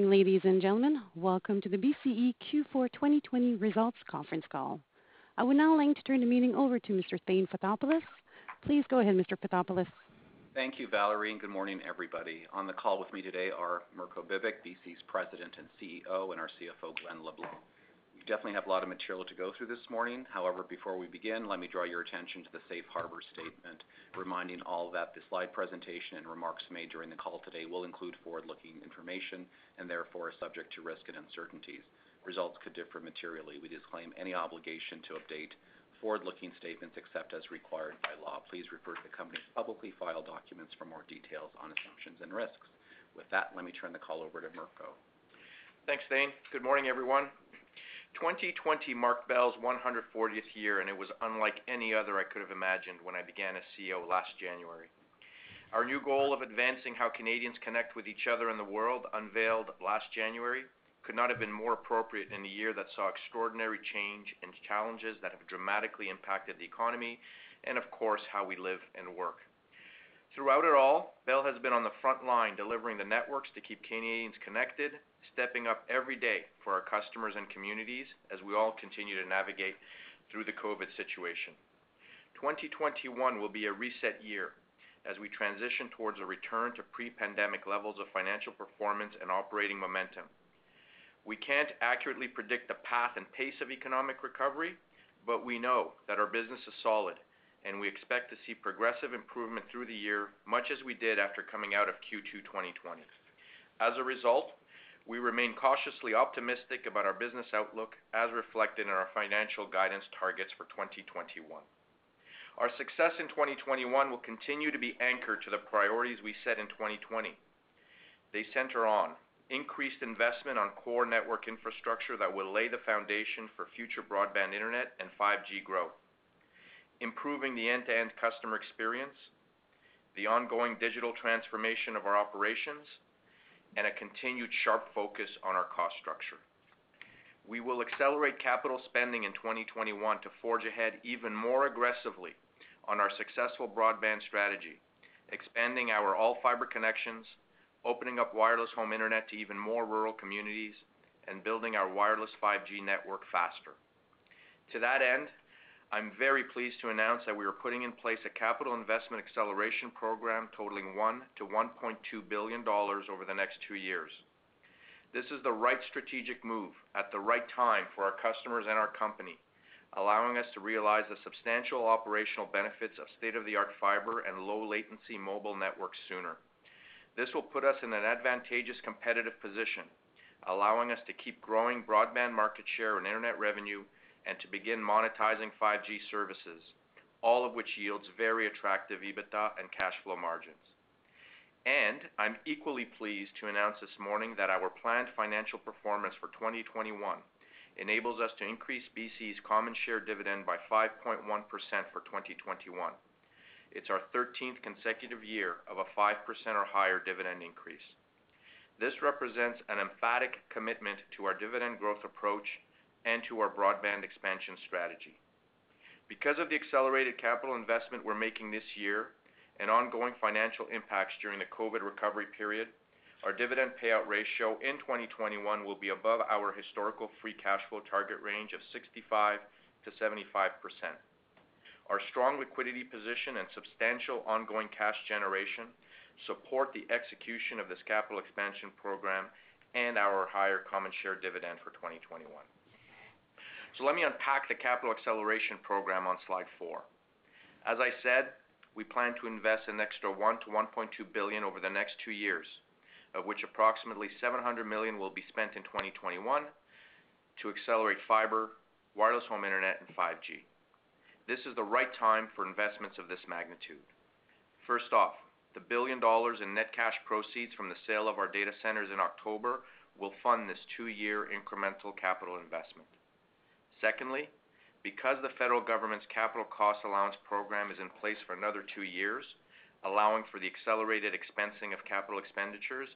Ladies and gentlemen, welcome to the BCE Q4 2020 Results Conference Call. I would now like to turn the meeting over to Mr. Thane Fotopoulos. Please go ahead, Mr. Fotopoulos. Thank you, Valerie, and good morning, everybody. On the call with me today are Mirko Bibic, BCE's President and CEO, and our CFO, Glenn LeBlanc. We definitely have a lot of material to go through this morning. However, before we begin, let me draw your attention to the Safe Harbor Statement, reminding all that the slide presentation and remarks made during the call today will include forward-looking information and therefore are subject to risk and uncertainties. Results could differ materially. We disclaim any obligation to update forward-looking statements except as required by law. Please refer to the company's publicly filed documents for more details on assumptions and risks. With that, let me turn the call over to Mirko. Thanks, Thane. Good morning, everyone. 2020 marked Bell's 140th year, and it was unlike any other I could have imagined when I began as CEO last January. Our new goal of advancing how Canadians connect with each other and the world, unveiled last January, could not have been more appropriate in a year that saw extraordinary change and challenges that have dramatically impacted the economy and, of course, how we live and work. Throughout it all, Bell has been on the front line delivering the networks to keep Canadians connected, stepping up every day for our customers and communities as we all continue to navigate through the COVID situation. 2021 will be a reset year as we transition towards a return to pre-pandemic levels of financial performance and operating momentum. We can't accurately predict the path and pace of economic recovery, but we know that our business is solid, and we expect to see progressive improvement through the year, much as we did after coming out of Q2 2020. As a result, we remain cautiously optimistic about our business outlook as reflected in our financial guidance targets for 2021. Our success in 2021 will continue to be anchored to the priorities we set in 2020. They center on increased investment on core network infrastructure that will lay the foundation for future broadband internet and 5G growth, improving the end-to-end customer experience, the ongoing digital transformation of our operations, and a continued sharp focus on our cost structure. We will accelerate capital spending in 2021 to forge ahead even more aggressively on our successful broadband strategy, expanding our all-fiber connections, opening up wireless home internet to even more rural communities, and building our wireless 5G network faster. To that end, I'm very pleased to announce that we are putting in place a capital investment acceleration program totaling $1 to $1.2 billion over the next 2 years. This is the right strategic move at the right time for our customers and our company, allowing us to realize the substantial operational benefits of state-of-the-art fiber and low-latency mobile networks sooner. This will put us in an advantageous competitive position, allowing us to keep growing broadband market share and internet revenue and to begin monetizing 5G services, all of which yields very attractive EBITDA and cash flow margins. And I'm equally pleased to announce this morning that our planned financial performance for 2021 enables us to increase BCE's common share dividend by 5.1% for 2021. It's our 13th consecutive year of a 5% or higher dividend increase. This represents an emphatic commitment to our dividend growth approach and to our broadband expansion strategy. Because of the accelerated capital investment we're making this year and ongoing financial impacts during the COVID recovery period, our dividend payout ratio in 2021 will be above our historical free cash flow target range of 65 to 75%. Our strong liquidity position and substantial ongoing cash generation support the execution of this capital expansion program and our higher common share dividend for 2021. So let me unpack the capital acceleration program on slide 4. As I said, we plan to invest an extra $1 to $1.2 billion over the next 2 years, of which approximately $700 million will be spent in 2021 to accelerate fiber, wireless home internet, and 5G. This is the right time for investments of this magnitude. First off, the $1 billion in net cash proceeds from the sale of our data centers in October will fund this two-year incremental capital investment. Secondly, because the federal government's capital cost allowance program is in place for another 2 years, allowing for the accelerated expensing of capital expenditures,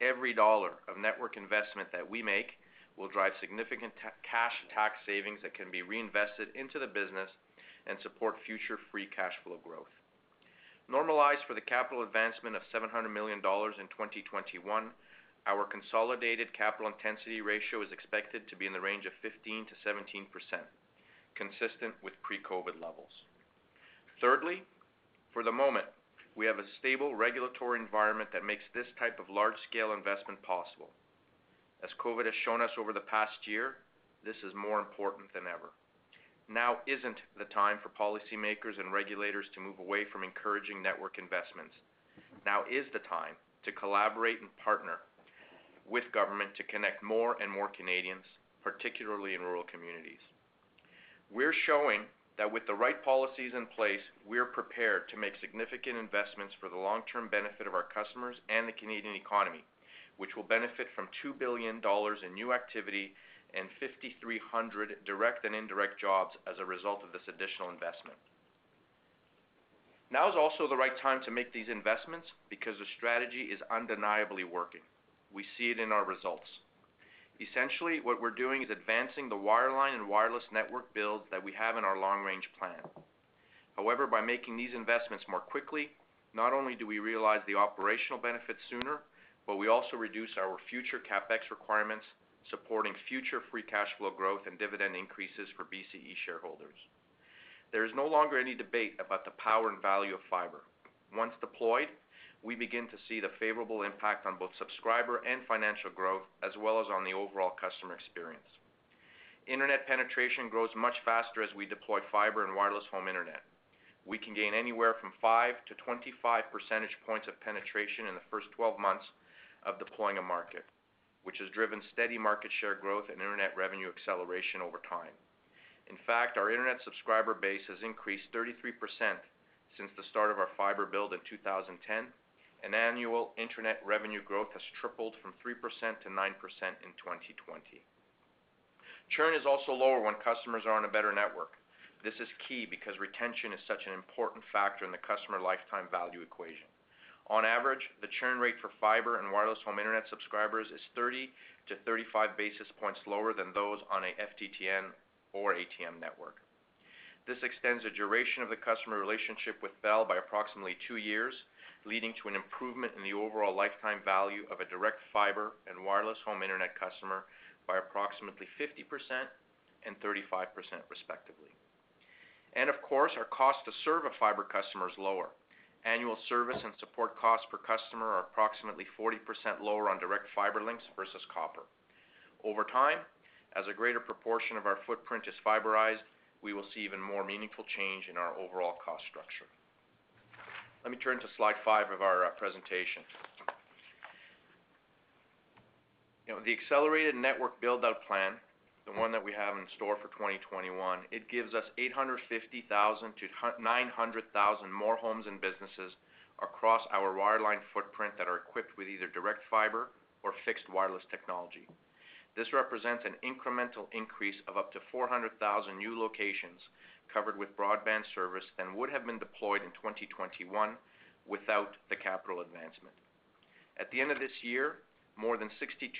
every dollar of network investment that we make will drive significant cash tax savings that can be reinvested into the business and support future free cash flow growth. Normalized for the capital advancement of $700 million in 2021, our consolidated capital intensity ratio is expected to be in the range of 15 to 17%, consistent with pre-COVID levels. Thirdly, for the moment, we have a stable regulatory environment that makes this type of large-scale investment possible. As COVID has shown us over the past year, this is more important than ever. Now isn't the time for policymakers and regulators to move away from encouraging network investments. Now is the time to collaborate and partner with government to connect more and more Canadians, particularly in rural communities. We're showing that with the right policies in place, we're prepared to make significant investments for the long-term benefit of our customers and the Canadian economy, which will benefit from $2 billion in new activity and 5,300 direct and indirect jobs as a result of this additional investment. Now is also the right time to make these investments because the strategy is undeniably working. We see it in our results. Essentially, what we're doing is advancing the wireline and wireless network builds that we have in our long-range plan. However, by making these investments more quickly, not only do we realize the operational benefits sooner, but we also reduce our future CapEx requirements, supporting future free cash flow growth and dividend increases for BCE shareholders. There is no longer any debate about the power and value of fiber. Once deployed, we begin to see the favorable impact on both subscriber and financial growth, as well as on the overall customer experience. Internet penetration grows much faster as we deploy fiber and wireless home internet. We can gain anywhere from 5 to 25 percentage points of penetration in the first 12 months of deploying a market, which has driven steady market share growth and internet revenue acceleration over time. In fact, our internet subscriber base has increased 33% since the start of our fiber build in 2010, and annual internet revenue growth has tripled from 3% to 9% in 2020. Churn is also lower when customers are on a better network. This is key because retention is such an important factor in the customer lifetime value equation. On average, the churn rate for fiber and wireless home internet subscribers is 30 to 35 basis points lower than those on a FTTN or ATM network. This extends the duration of the customer relationship with Bell by approximately 2 years, leading to an improvement in the overall lifetime value of a direct fiber and wireless home internet customer by approximately 50% and 35% respectively. And of course, our cost to serve a fiber customer is lower. Annual service and support costs per customer are approximately 40% lower on direct fiber links versus copper. Over time, as a greater proportion of our footprint is fiberized, we will see even more meaningful change in our overall cost structure. Let me turn to slide 5 of our presentation. The accelerated network build-out plan, the one that we have in store for 2021, it gives us 850,000 to 900,000 more homes and businesses across our wireline footprint that are equipped with either direct fiber or fixed wireless technology. This represents an incremental increase of up to 400,000 new locations covered with broadband service than would have been deployed in 2021 without the capital advancement. At the end of this year, more than 62%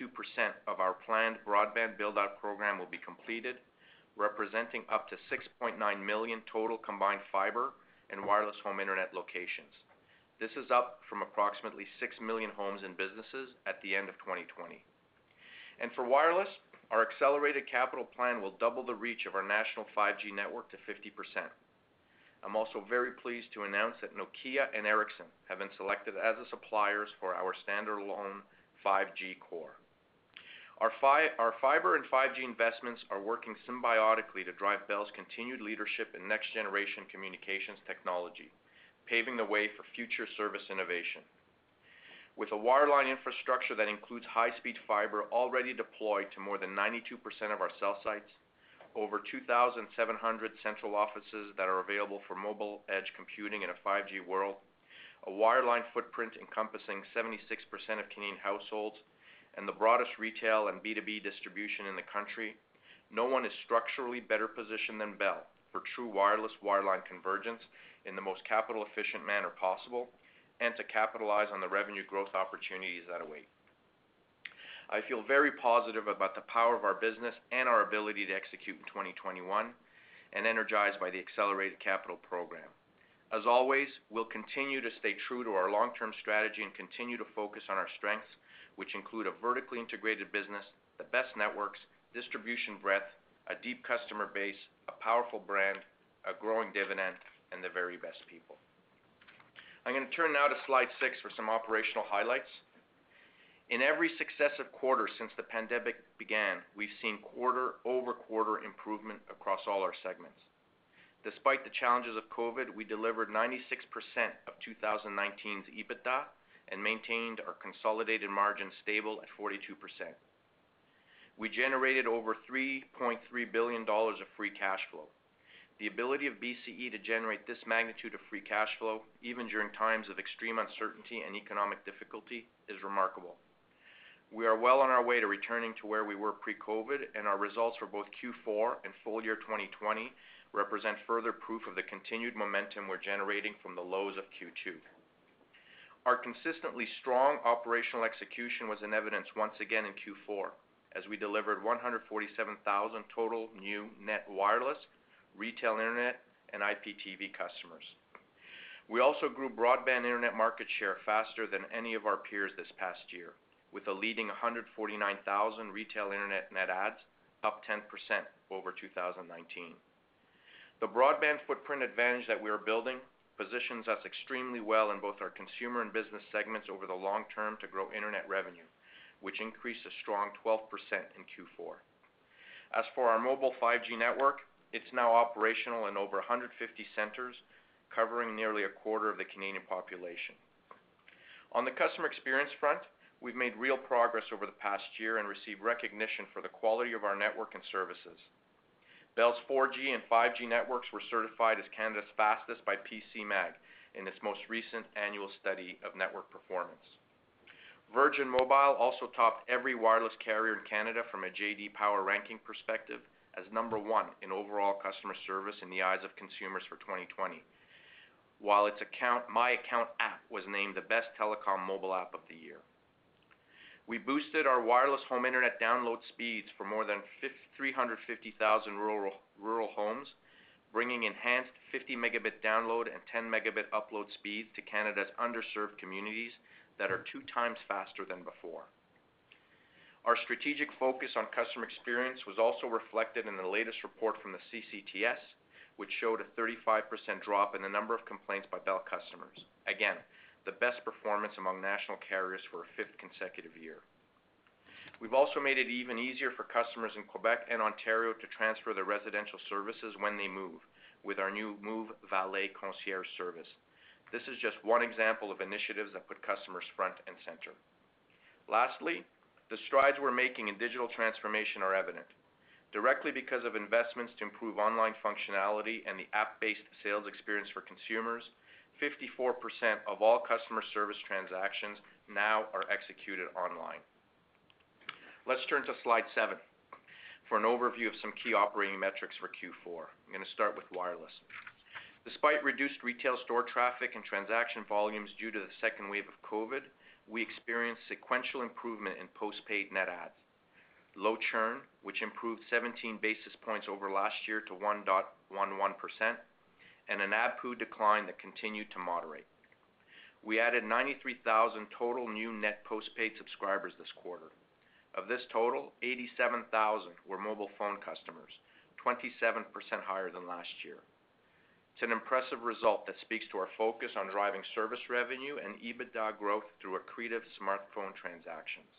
of our planned broadband build-out program will be completed, representing up to 6.9 million total combined fiber and wireless home internet locations. This is up from approximately 6 million homes and businesses at the end of 2020. And for wireless, our accelerated capital plan will double the reach of our national 5G network to 50%. I'm also very pleased to announce that Nokia and Ericsson have been selected as the suppliers for our standalone 5G core. Our fiber and 5G investments are working symbiotically to drive Bell's continued leadership in next-generation communications technology, paving the way for future service innovation. With a wireline infrastructure that includes high-speed fiber already deployed to more than 92% of our cell sites, over 2,700 central offices that are available for mobile edge computing in a 5G world, a wireline footprint encompassing 76% of Canadian households, and the broadest retail and B2B distribution in the country, no one is structurally better positioned than Bell for true wireless wireline convergence in the most capital-efficient manner possible and to capitalize on the revenue growth opportunities that await. I feel very positive about the power of our business and our ability to execute in 2021 and energized by the accelerated capital program. As always, we'll continue to stay true to our long-term strategy and continue to focus on our strengths, which include a vertically integrated business, the best networks, distribution breadth, a deep customer base, a powerful brand, a growing dividend, and the very best people. I'm going to turn now to slide 6 for some operational highlights. In every successive quarter since the pandemic began, we've seen quarter-over-quarter improvement across all our segments. Despite the challenges of COVID, we delivered 96% of 2019's EBITDA and maintained our consolidated margin stable at 42%. We generated over $3.3 billion of free cash flow. The ability of BCE to generate this magnitude of free cash flow, even during times of extreme uncertainty and economic difficulty, is remarkable. We are well on our way to returning to where we were pre-COVID, and our results for both Q4 and full year 2020 represent further proof of the continued momentum we're generating from the lows of Q2. Our consistently strong operational execution was in evidence once again in Q4, as we delivered 147,000 total new net wireless, retail internet, and IPTV customers. We also grew broadband internet market share faster than any of our peers this past year, with a leading 149,000 retail internet net adds, up 10% over 2019. The broadband footprint advantage that we are building positions us extremely well in both our consumer and business segments over the long term to grow internet revenue, which increased a strong 12% in Q4. As for our mobile 5G network, it's now operational in over 150 centers, covering nearly a quarter of the Canadian population. On the customer experience front, we've made real progress over the past year and received recognition for the quality of our network and services. Bell's 4G and 5G networks were certified as Canada's fastest by PCMag in its most recent annual study of network performance. Virgin Mobile also topped every wireless carrier in Canada from a JD Power ranking perspective as #1 in overall customer service in the eyes of consumers for 2020, while its My Account app was named the best telecom mobile app of the year. We boosted our wireless home internet download speeds for more than 350,000 rural homes, bringing enhanced 50 megabit download and 10 megabit upload speeds to Canada's underserved communities that are 2 times faster than before. Our strategic focus on customer experience was also reflected in the latest report from the CCTS, which showed a 35% drop in the number of complaints by Bell customers. Again, the best performance among national carriers for a 5th consecutive year. We've also made it even easier for customers in Quebec and Ontario to transfer their residential services when they move, with our new Move Valet concierge service. This is just one example of initiatives that put customers front and center. Lastly, the strides we're making in digital transformation are evident, directly because of investments to improve online functionality and the app-based sales experience for consumers. 54% of all customer service transactions now are executed online. Let's turn to slide 7 for an overview of some key operating metrics for Q4. I'm going to start with wireless. Despite reduced retail store traffic and transaction volumes due to the second wave of COVID, we experienced sequential improvement in postpaid net adds. Low churn, which improved 17 basis points over last year to 1.11%, and an ABPU decline that continued to moderate. We added 93,000 total new net postpaid subscribers this quarter. Of this total, 87,000 were mobile phone customers, 27% higher than last year. It's an impressive result that speaks to our focus on driving service revenue and EBITDA growth through accretive smartphone transactions.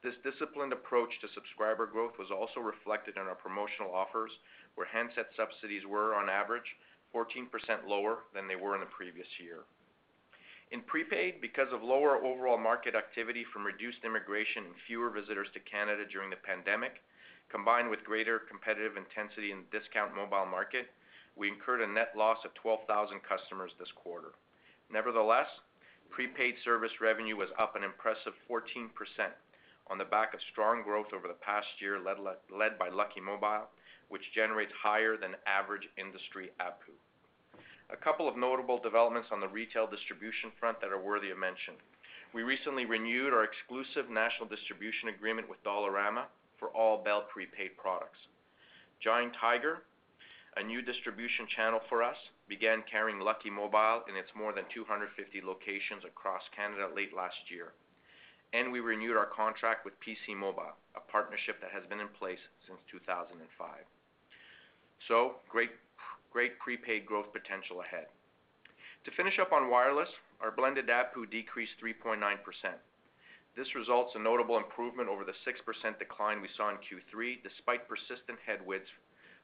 This disciplined approach to subscriber growth was also reflected in our promotional offers, where handset subsidies were, on average, 14% lower than they were in the previous year. In prepaid, because of lower overall market activity from reduced immigration and fewer visitors to Canada during the pandemic, combined with greater competitive intensity in the discount mobile market, we incurred a net loss of 12,000 customers this quarter. Nevertheless, prepaid service revenue was up an impressive 14%, on the back of strong growth over the past year led by Lucky Mobile, which generates higher than average industry ABPU. A couple of notable developments on the retail distribution front that are worthy of mention. We recently renewed our exclusive national distribution agreement with Dollarama for all Bell prepaid products. Giant Tiger, a new distribution channel for us, began carrying Lucky Mobile in its more than 250 locations across Canada late last year. And we renewed our contract with PC Mobile, a partnership that has been in place since 2005. So, great prepaid growth potential ahead. To finish up on wireless, our blended ABPU decreased 3.9%. This results in a notable improvement over the 6% decline we saw in Q3, despite persistent headwinds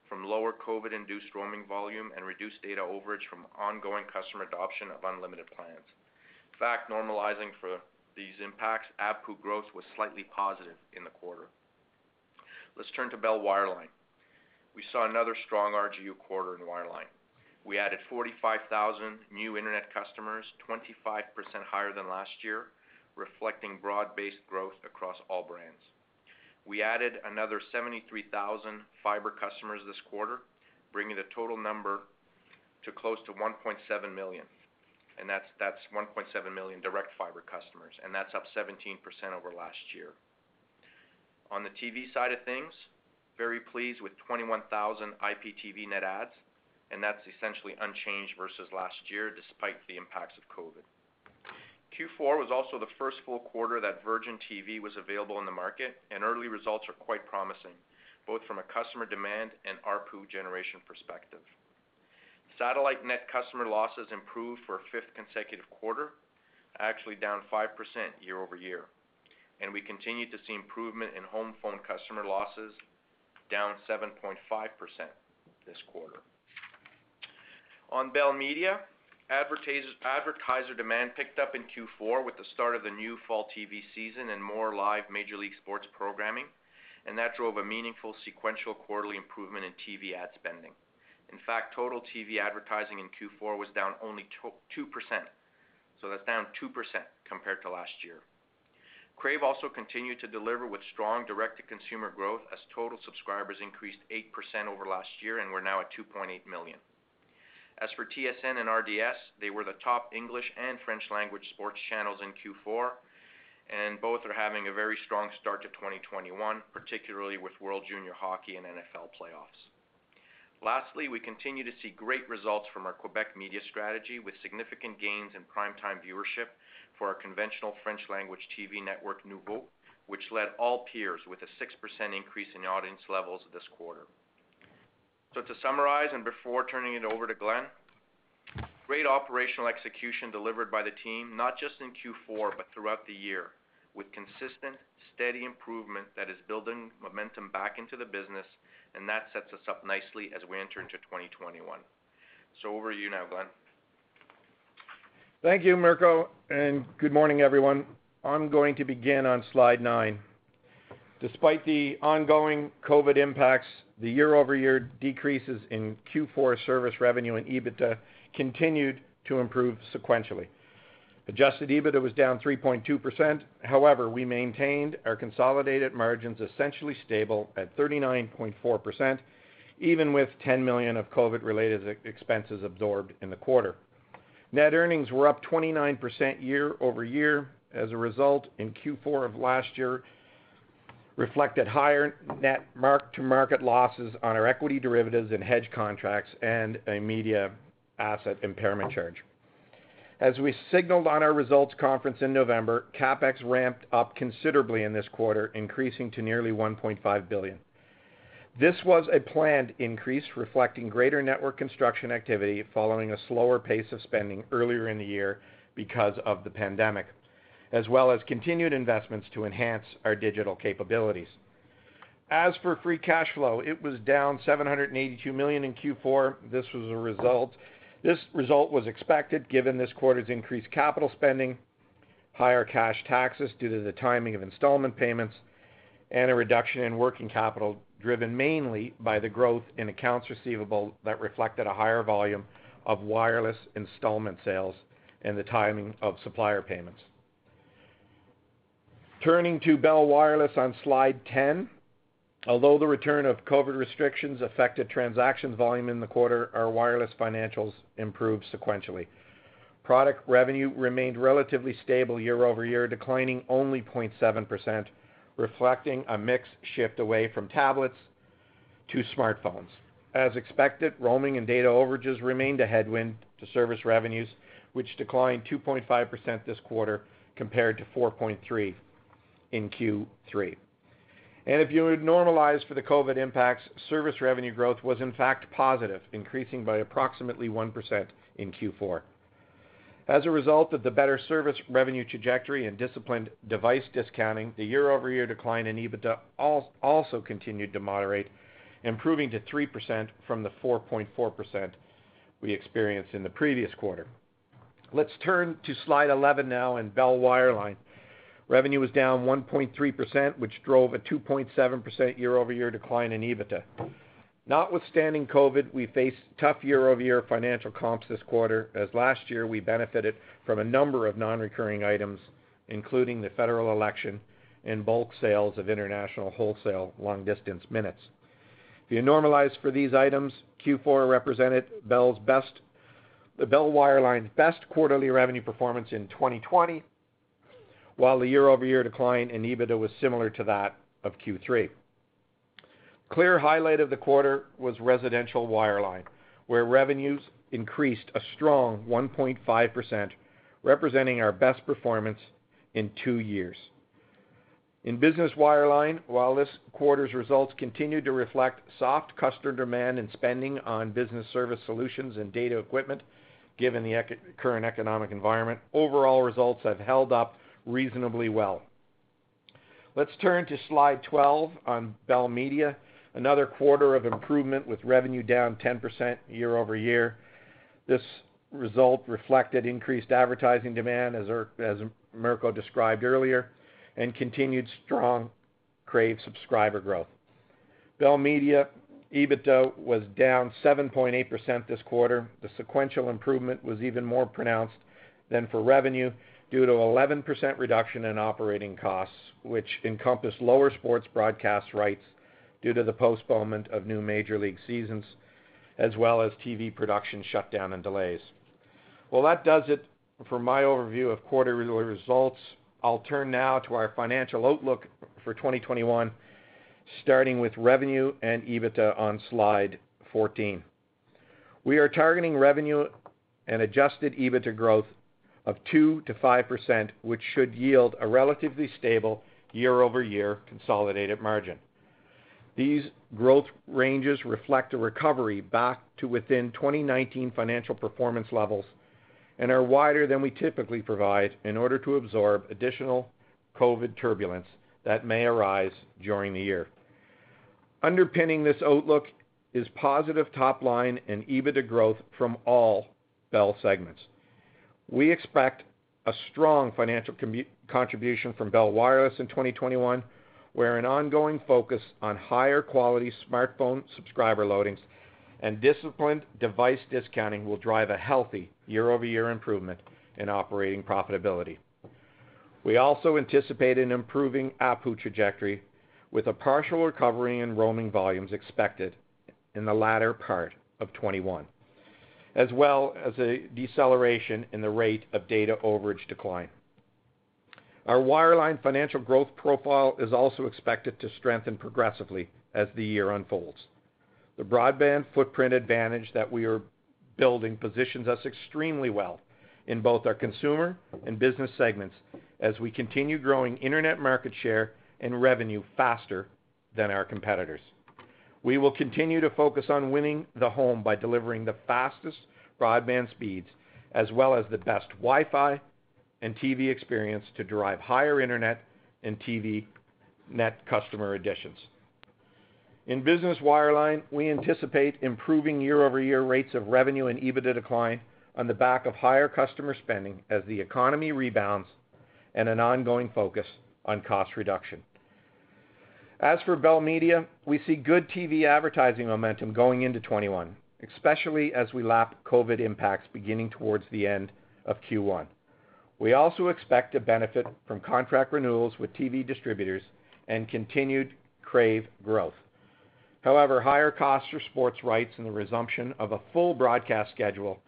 from lower COVID-induced roaming volume and reduced data overage from ongoing customer adoption of unlimited plans. In fact, normalizing for these impacts, ABPU growth was slightly positive in the quarter. Let's turn to Bell Wireline. We saw another strong RGU quarter in Wireline. We added 45,000 new internet customers, 25% higher than last year, reflecting broad-based growth across all brands. We added another 73,000 fiber customers this quarter, bringing the total number to close to 1.7 million. And that's 1.7 million direct fiber customers, and that's up 17% over last year. On the TV side of things, very pleased with 21,000 IPTV net adds, and that's essentially unchanged versus last year despite the impacts of COVID. Q4 was also the first full quarter that Virgin TV was available in the market, and early results are quite promising, both from a customer demand and ARPU generation perspective. Satellite net customer losses improved for a fifth consecutive quarter, actually down 5% year over year. And we continue to see improvement in home phone customer losses, down 7.5% this quarter. On Bell Media, advertiser demand picked up in Q4 with the start of the new fall TV season and more live Major League Sports programming, and that drove a meaningful sequential quarterly improvement in TV ad spending. In fact, total TV advertising in Q4 was down only 2%, so that's down 2% compared to last year. Crave also continued to deliver with strong direct-to-consumer growth as total subscribers increased 8% over last year, and we're now at 2.8 million. As for TSN and RDS, they were the top English and French-language sports channels in Q4, and both are having a very strong start to 2021, particularly with World Junior Hockey and NFL playoffs. Lastly, we continue to see great results from our Quebec media strategy with significant gains in primetime viewership for our conventional French-language TV network Noovo, which led all peers with a 6% increase in audience levels this quarter. So to summarize, and before turning it over to Glenn, great operational execution delivered by the team, not just in Q4 but throughout the year, with consistent, steady improvement that is building momentum back into the business, and that sets us up nicely as we enter into 2021. So over to you now, Glenn. Thank you, Mirko, and good morning, everyone. I'm going to begin on slide 9. Despite the ongoing COVID impacts, the year-over-year decreases in Q4 service revenue and EBITDA continued to improve sequentially. Adjusted EBITDA was down 3.2%. However, we maintained our consolidated margins essentially stable at 39.4%, even with $10 million of COVID-related expenses absorbed in the quarter. Net earnings were up 29% year over year. As a result, in Q4 of last year, reflected higher net mark-to-market losses on our equity derivatives and hedge contracts and a media asset impairment charge. As we signaled on our results conference in November, CapEx ramped up considerably in this quarter, increasing to nearly $1.5 billion. This was a planned increase reflecting greater network construction activity following a slower pace of spending earlier in the year because of the pandemic, as well as continued investments to enhance our digital capabilities. As for free cash flow, it was down $782 million in Q4. This result was expected given this quarter's increased capital spending, higher cash taxes due to the timing of installment payments, and a reduction in working capital driven mainly by the growth in accounts receivable that reflected a higher volume of wireless installment sales and the timing of supplier payments. Turning to Bell Wireless on slide 10, although the return of COVID restrictions affected transactions volume in the quarter, our wireless financials improved sequentially. Product revenue remained relatively stable year over year, declining only 0.7%, reflecting a mix shift away from tablets to smartphones. As expected, roaming and data overages remained a headwind to service revenues, which declined 2.5% this quarter compared to 4.3% in Q3. And if you would normalize for the COVID impacts, service revenue growth was in fact positive, increasing by approximately 1% in Q4. As a result of the better service revenue trajectory and disciplined device discounting, the year-over-year decline in EBITDA also continued to moderate, improving to 3% from the 4.4% we experienced in the previous quarter. Let's turn to slide 11 now and Bell Wireline. Revenue was down 1.3%, which drove a 2.7% year-over-year decline in EBITDA. Notwithstanding COVID, we faced tough year-over-year financial comps this quarter, as last year we benefited from a number of non-recurring items, including the federal election and bulk sales of international wholesale long-distance minutes. If you normalize for these items, Q4 represented Bell Wireline's best quarterly revenue performance in 2020, while the year-over-year decline in EBITDA was similar to that of Q3. Clear highlight of the quarter was residential wireline, where revenues increased a strong 1.5%, representing our best performance in 2 years. In business wireline, while this quarter's results continued to reflect soft customer demand and spending on business service solutions and data equipment, given the current economic environment, overall results have held up reasonably well. Let's turn to slide 12 on Bell Media. Another quarter of improvement with revenue down 10% year over year. This result reflected increased advertising demand, as Mirko described earlier, and continued strong Crave subscriber growth. Bell Media EBITDA was down 7.8% this quarter. The sequential improvement was even more pronounced than for revenue, due to 11% reduction in operating costs, which encompass lower sports broadcast rights due to the postponement of new major league seasons, as well as TV production shutdown and delays. Well, that does it for my overview of quarterly results. I'll turn now to our financial outlook for 2021, starting with revenue and EBITDA on slide 14. We are targeting revenue and adjusted EBITDA growth of 2 to 5%, which should yield a relatively stable year-over-year consolidated margin. These growth ranges reflect a recovery back to within 2019 financial performance levels and are wider than we typically provide in order to absorb additional COVID turbulence that may arise during the year. Underpinning this outlook is positive top line and EBITDA growth from all Bell segments. We expect a strong financial contribution from Bell Wireless in 2021, where an ongoing focus on higher quality smartphone subscriber loadings and disciplined device discounting will drive a healthy year-over-year improvement in operating profitability. We also anticipate an improving ARPU trajectory with a partial recovery in roaming volumes expected in the latter part of 2021, as well as a deceleration in the rate of data overage decline. Our wireline financial growth profile is also expected to strengthen progressively as the year unfolds. The broadband footprint advantage that we are building positions us extremely well in both our consumer and business segments as we continue growing internet market share and revenue faster than our competitors. We will continue to focus on winning the home by delivering the fastest broadband speeds, as well as the best Wi-Fi and TV experience to drive higher internet and TV net customer additions. In business wireline, we anticipate improving year-over-year rates of revenue and EBITDA decline on the back of higher customer spending as the economy rebounds and an ongoing focus on cost reduction. As for Bell Media, we see good TV advertising momentum going into 21, especially as we lap COVID impacts beginning towards the end of Q1. We also expect to benefit from contract renewals with TV distributors and continued Crave growth. However, higher costs for sports rights and the resumption of a full broadcast schedule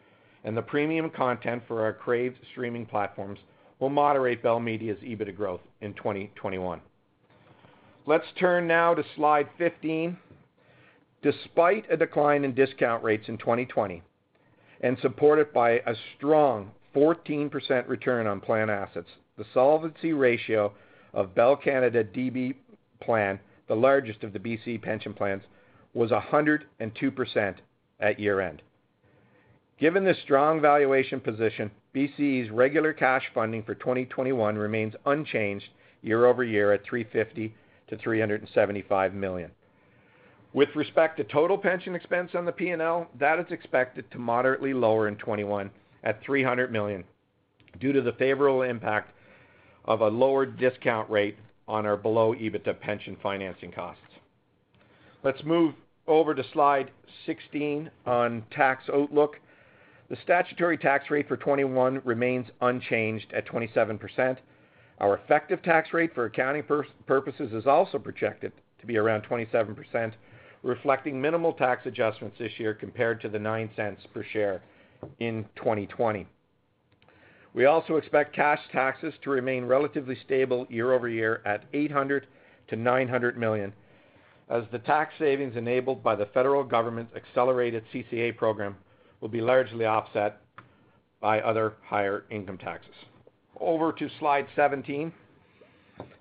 and the premium content for our Crave streaming platforms will moderate Bell Media's EBITDA growth in 2021. Let's turn now to slide 15. Despite a decline in discount rates in 2020 and supported by a strong 14% return on plan assets, the solvency ratio of Bell Canada DB plan, the largest of the BC pension plans, was 102% at year-end. Given this strong valuation position, BCE's regular cash funding for 2021 remains unchanged year over year at $350 to $375 million. With respect to total pension expense on the P&L, that is expected to moderately lower in 21 at $300 million due to the favorable impact of a lower discount rate on our below EBITDA pension financing costs. Let's move over to slide 16 on tax outlook. The statutory tax rate for 21 remains unchanged at 27%. Our effective tax rate for accounting purposes is also projected to be around 27%, reflecting minimal tax adjustments this year compared to the 9 cents per share in 2020. We also expect cash taxes to remain relatively stable year over year at $800 to $900 million, as the tax savings enabled by the federal government's accelerated CCA program will be largely offset by other higher income taxes. Over to slide 17.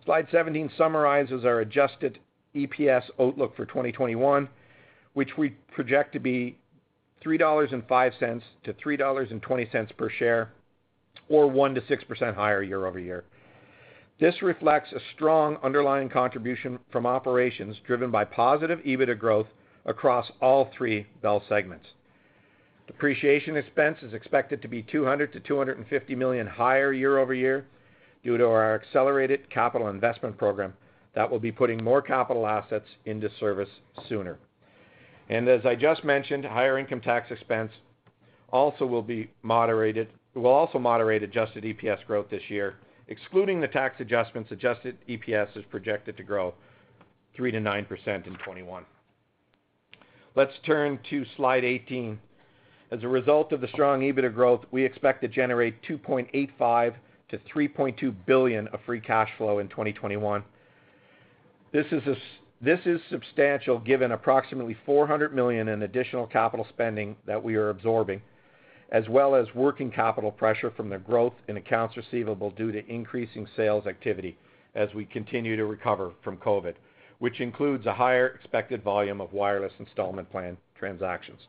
Slide 17 summarizes our adjusted EPS outlook for 2021, which we project to be $3.05 to $3.20 per share, or 1 to 6% higher year over year. This reflects a strong underlying contribution from operations driven by positive EBITDA growth across all three Bell segments. Depreciation expense is expected to be $200 to $250 million higher year over year due to our accelerated capital investment program that will be putting more capital assets into service sooner. And as I just mentioned, higher income tax expense also will also moderate adjusted EPS growth this year. Excluding the tax adjustments, adjusted EPS is projected to grow 3 to 9% in 21. Let's turn to slide 18. As a result of the strong EBITDA growth, we expect to generate $2.85 to $3.2 billion of free cash flow in 2021. This is substantial given approximately $400 million in additional capital spending that we are absorbing, as well as working capital pressure from the growth in accounts receivable due to increasing sales activity as we continue to recover from COVID, which includes a higher expected volume of wireless installment plan transactions.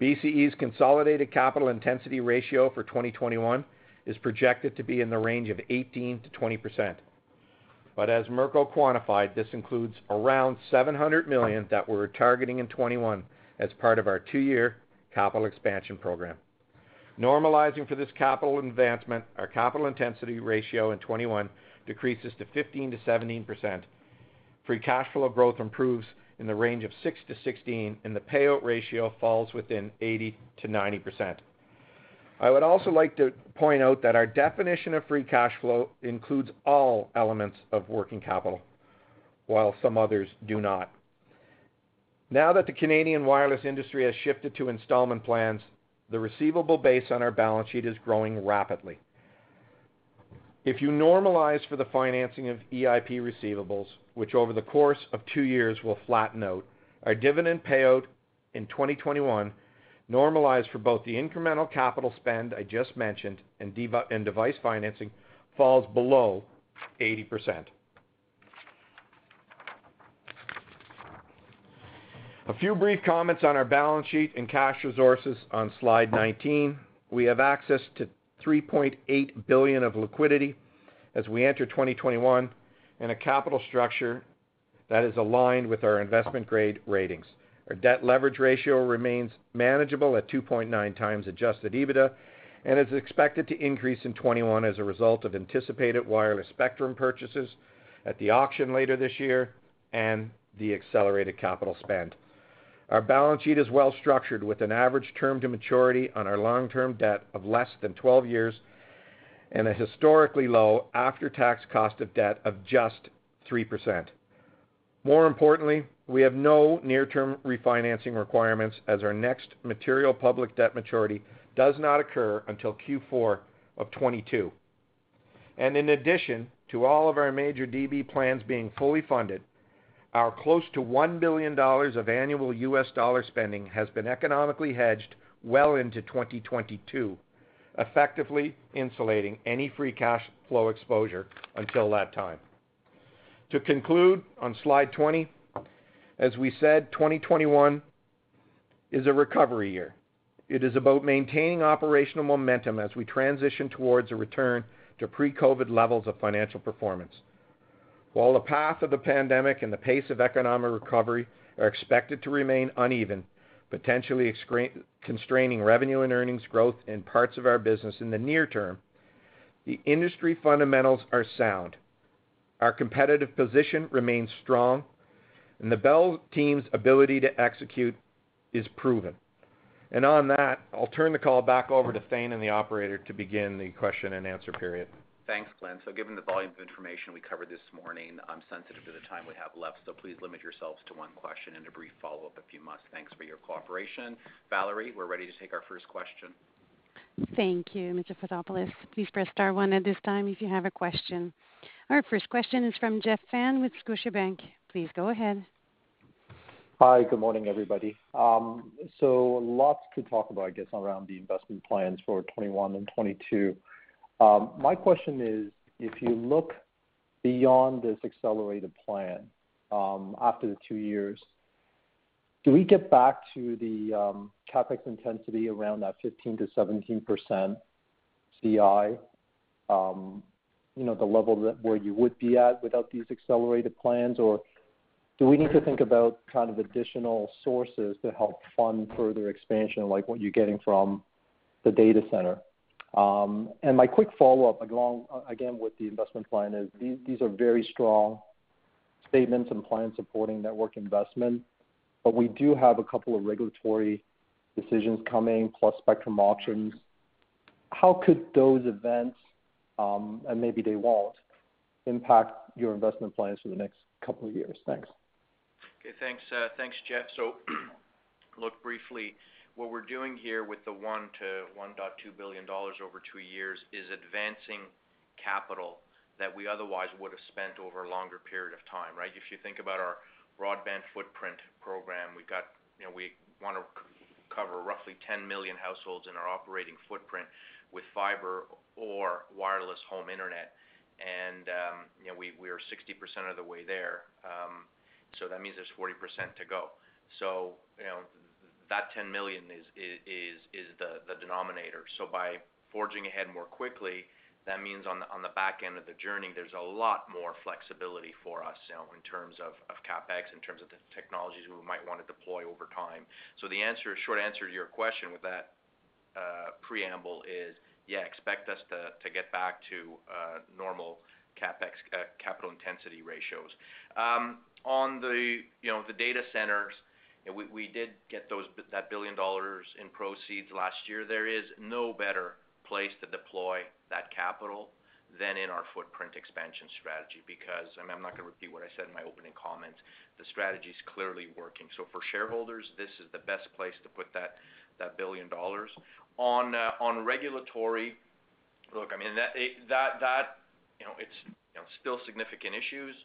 BCE's consolidated capital intensity ratio for 2021 is projected to be in the range of 18 to 20%. But as Mirko quantified, this includes around $700 million that we're targeting in 21 as part of our 2-year capital expansion program. Normalizing for this capital advancement, our capital intensity ratio in 21 decreases to 15 to 17%. Free cash flow growth improves in the range of 6 to 16, and the payout ratio falls within 80 to 90%. I would also like to point out that our definition of free cash flow includes all elements of working capital, while some others do not. Now that the Canadian wireless industry has shifted to installment plans, the receivable base on our balance sheet is growing rapidly. If you normalize for the financing of EIP receivables, which over the course of 2 years will flatten out, our dividend payout in 2021, normalized for both the incremental capital spend I just mentioned and device financing, falls below 80%. A few brief comments on our balance sheet and cash resources on slide 19. We have access to $3.8 billion of liquidity as we enter 2021 and a capital structure that is aligned with our investment grade ratings. Our debt leverage ratio remains manageable at 2.9 times adjusted EBITDA and is expected to increase in 21 as a result of anticipated wireless spectrum purchases at the auction later this year and the accelerated capital spend. Our balance sheet is well structured with an average term to maturity on our long-term debt of less than 12 years and a historically low after-tax cost of debt of just 3%. More importantly, we have no near-term refinancing requirements as our next material public debt maturity does not occur until Q4 of 22. And in addition to all of our major DB plans being fully funded, our close to $1 billion of annual U.S. dollar spending has been economically hedged well into 2022, effectively insulating any free cash flow exposure until that time. To conclude on slide 20, as we said, 2021 is a recovery year. It is about maintaining operational momentum as we transition towards a return to pre-COVID levels of financial performance. While the path of the pandemic and the pace of economic recovery are expected to remain uneven, potentially constraining revenue and earnings growth in parts of our business in the near term, the industry fundamentals are sound. Our competitive position remains strong, and the Bell team's ability to execute is proven. And on that, I'll turn the call back over to Thane and the operator to begin the question and answer period. Thanks, Glenn. So given the volume of information we covered this morning, I'm sensitive to the time we have left, so please limit yourselves to one question and a brief follow-up if you must. Thanks for your cooperation. Valerie, we're ready to take our first question. Thank you, Mr. Fotopoulos. Please press star one at this time if you have a question. Our first question is from Jeff Fan with Scotiabank. Please go ahead. Hi, good morning, everybody. So lots to talk about, I guess, around the investment plans for 21 and 22. My question is, if you look beyond this accelerated plan after the 2 years, do we get back to the CapEx intensity around that 15 to 17% CI, the level that where you would be at without these accelerated plans? Or do we need to think about kind of additional sources to help fund further expansion, like what you're getting from the data center? And my quick follow-up, along again with the investment plan, is these are very strong statements and plans supporting network investment, but we do have a couple of regulatory decisions coming, plus spectrum auctions. How could those events, and maybe they won't, impact your investment plans for the next couple of years? Thanks. Okay, thanks, Jeff. So, look briefly. What we're doing here with the $1 to $1.2 billion over 2 years is advancing capital that we otherwise would have spent over a longer period of time, right? If you think about our broadband footprint program, we've got, we want to cover roughly 10 million households in our operating footprint with fiber or wireless home internet, and we are 60% of the way there. So that means there's 40% to go. So that 10 million is the denominator. So by forging ahead more quickly, that means on the back end of the journey, there's a lot more flexibility for us in terms of CapEx, in terms of the technologies we might want to deploy over time. So the short answer to your question with that preamble is, yeah, expect us to get back to normal CapEx capital intensity ratios. On the the data centers. We did get that $1 billion in proceeds last year. There is no better place to deploy that capital than in our footprint expansion strategy, because I'm not going to repeat what I said in my opening comments. The strategy is clearly working. So for shareholders, this is the best place to put that $1 billion. On regulatory, look, I mean that it's still significant issues.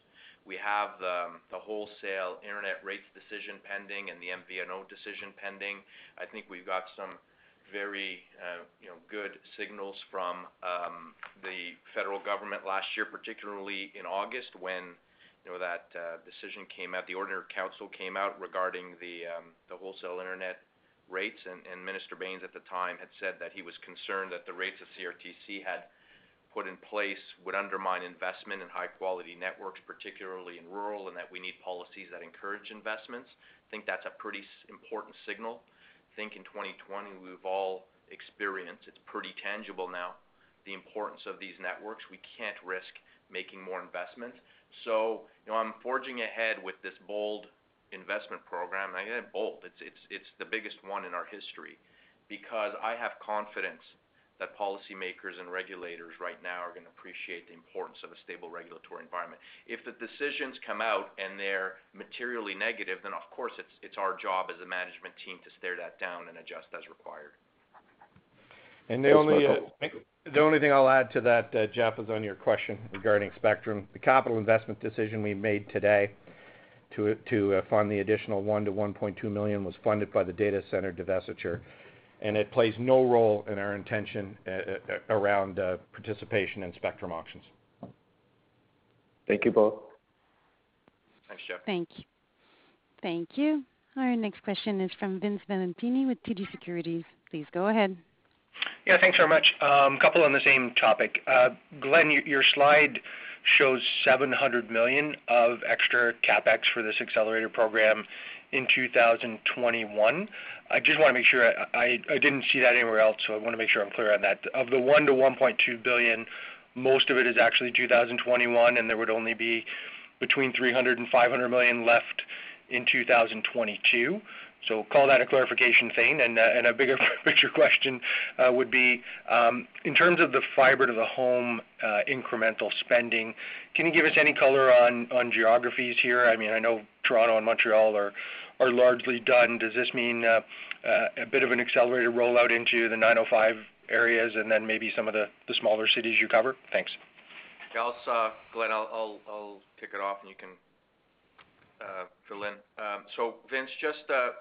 We have the wholesale internet rates decision pending and the MVNO decision pending. I think we've got some very good signals from the federal government last year, particularly in August when that decision came out, the Ordinary Council came out regarding the wholesale internet rates, and Minister Baines at the time had said that he was concerned that the rates of CRTC had put in place would undermine investment in high-quality networks, particularly in rural, and that we need policies that encourage investments. I think that's a pretty important signal. I think in 2020 we've all experienced, it's pretty tangible now, the importance of these networks. We can't risk making more investments. So, I'm forging ahead with this bold investment program. And I get bold. It's the biggest one in our history because I have confidence that policymakers and regulators right now are going to appreciate the importance of a stable regulatory environment. If the decisions come out and they're materially negative, then of course it's our job as a management team to stare that down and adjust as required. And the only thing I'll add to that, Jeff, is on your question regarding spectrum. The capital investment decision we made today to fund the additional 1 to 1.2 million was funded by the data center divestiture, and it plays no role in our intention around participation in spectrum auctions. Thank you both. Thanks, Jeff. Thank you. Our next question is from Vince Valentini with TD Securities. Please go ahead. Yeah, thanks very much. Couple on the same topic. Glenn, your slide shows $700 million of extra CapEx for this accelerator program in 2021. I just want to make sure I didn't see that anywhere else, so I want to make sure I'm clear on that. Of the 1 to 1.2 billion, most of it is actually 2021, and there would only be between 300 and 500 million left in 2022. So call that a clarification, Thane, and a bigger picture question would be, in terms of the fiber-to-the-home incremental spending, can you give us any color on geographies here? I mean, I know Toronto and Montreal are largely done. Does this mean a bit of an accelerated rollout into the 905 areas and then maybe some of the smaller cities you cover? Thanks. Yeah, Glenn, I'll kick it off, and you can fill in. So, Vince, just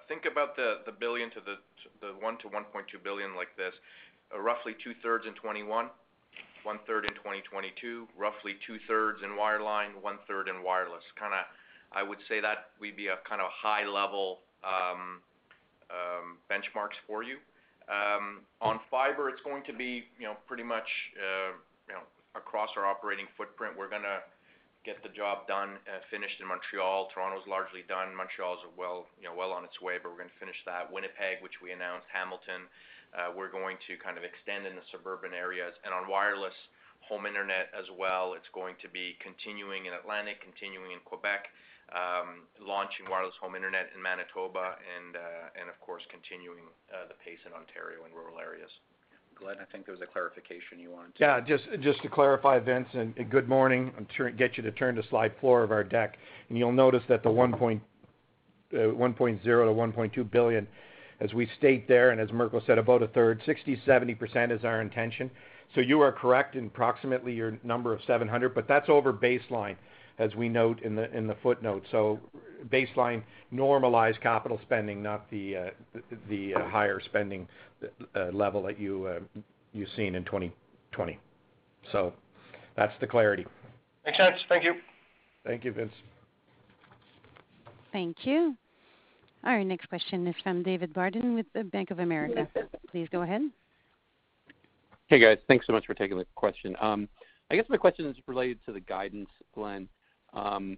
think about the billion to the 1 to 1.2 billion like this. Roughly two-thirds in 21, one-third in 2022, roughly two-thirds in wireline, one-third in wireless. Kind of, I would say that would be a kind of high-level benchmarks for you. On fiber, it's going to be, pretty much, across our operating footprint. We're going to get the job done, finished in Montreal. Toronto's largely done. Montreal's well on its way, but we're going to finish that. Winnipeg, which we announced, Hamilton, we're going to kind of extend in the suburban areas. And on wireless, home internet as well, it's going to be continuing in Atlantic, continuing in Quebec, launching wireless home internet in Manitoba, and of course, continuing the pace in Ontario and rural areas. Glenn, I think there was a clarification you wanted to. Yeah, just to clarify, Vince, and good morning. I'm sure get you to turn to slide 4 of our deck, and you'll notice that the 1.0 to 1.2 billion, as we state there, and as Mirko said, about a third, 60-70% is our intention. So you are correct in approximately your number of 700, but that's over baseline, as we note in the footnote. So baseline normalized capital spending, not the higher spending level that you've seen in 2020. So that's the clarity. Makes sense. Thank you. Thank you, Vince. Thank you. Our next question is from David Barden with the Bank of America. Please go ahead. Hey, guys. Thanks so much for taking the question. I guess my question is related to the guidance, Glenn. A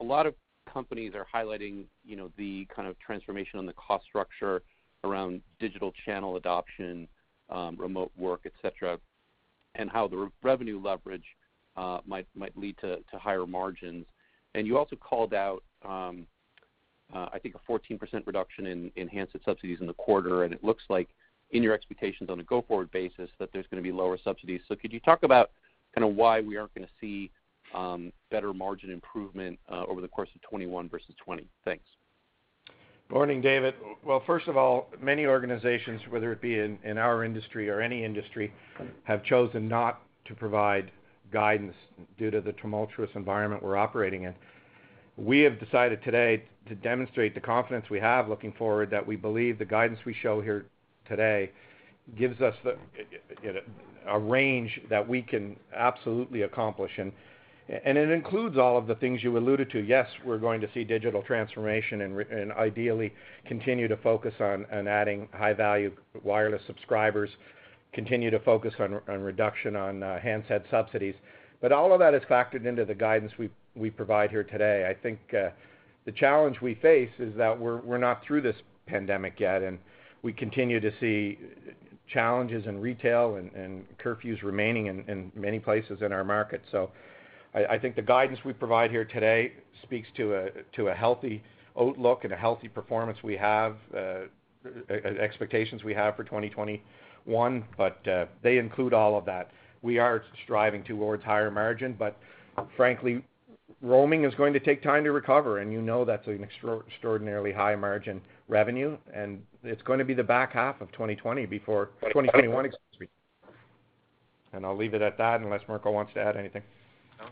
lot of companies are highlighting, the kind of transformation on the cost structure around digital channel adoption, remote work, et cetera, and how the revenue leverage might lead to higher margins. And you also called out, I think, a 14% reduction in enhanced subsidies in the quarter, and it looks like in your expectations on a go-forward basis that there's going to be lower subsidies. So could you talk about kind of why we aren't going to see better margin improvement over the course of 21 versus 20. Thanks. Morning, David. Well, first of all, many organizations, whether it be in our industry or any industry, have chosen not to provide guidance due to the tumultuous environment we're operating in. We have decided today to demonstrate the confidence we have looking forward that we believe the guidance we show here today gives us a range that we can absolutely accomplish. And it includes all of the things you alluded to. Yes, we're going to see digital transformation and ideally continue to focus on adding high-value wireless subscribers, continue to focus on reduction on handset subsidies. But all of that is factored into the guidance we provide here today. I think the challenge we face is that we're not through this pandemic yet, and we continue to see challenges in retail and curfews remaining in many places in our market. So I think the guidance we provide here today speaks to a healthy outlook and a healthy performance we have, expectations we have for 2021. one, but they include all of that. We are striving towards higher margin, but frankly, roaming is going to take time to recover, and you know that's an extraordinarily high margin revenue, and it's going to be the back half of 2021, excuse me. And I'll leave it at that unless Mirko wants to add anything. No?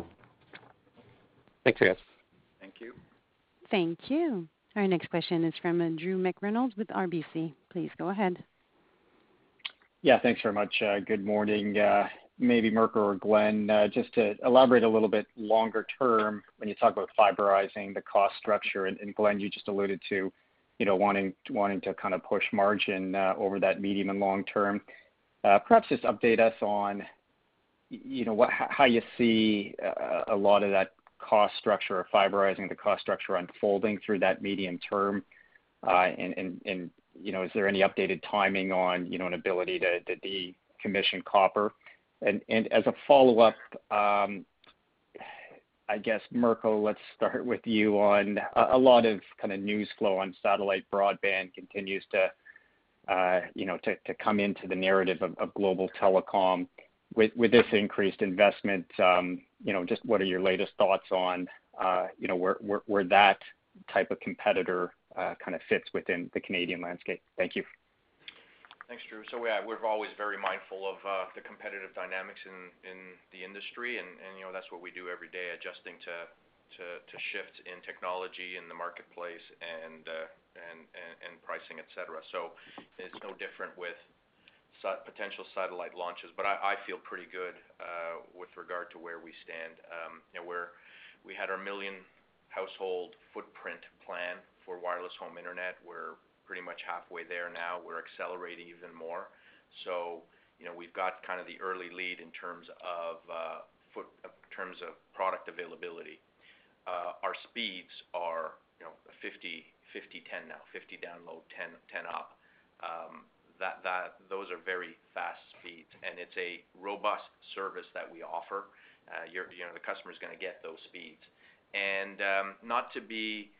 Okay. Thanks, guys. Thank you. Thank you. Our next question is from Drew McReynolds with RBC. Please go ahead. Yeah, thanks very much. Good morning. Maybe Mirko or Glenn, just to elaborate a little bit longer term, when you talk about fiberizing the cost structure, and Glenn, you just alluded to, you know, wanting to kind of push margin over that medium and long term. Perhaps just update us on, you know, how you see a lot of that cost structure or fiberizing the cost structure unfolding through that medium term, and you know, is there any updated timing on, you know, an ability to decommission copper? And as a follow-up, I guess, Mirko, let's start with you on a lot of kind of news flow on satellite broadband continues to come into the narrative of global telecom. With this increased investment, you know, just what are your latest thoughts on, you know, where that type of competitor kind of fits within the Canadian landscape? Thank you. Thanks, Drew. So we're always very mindful of the competitive dynamics in the industry, and you know that's what we do every day, adjusting to shifts in technology in the marketplace and pricing, etc. So it's no different with potential satellite launches. But I feel pretty good with regard to where we stand. You know, we had our 1 million household footprint plan for wireless home internet. We're pretty much halfway there now. We're accelerating even more. So, you know, we've got kind of the early lead in terms of product availability. Our speeds are, you know, 50/10 now, 50 download, 10 up. Those are very fast speeds, and it's a robust service that we offer. The customer's going to get those speeds, and not to be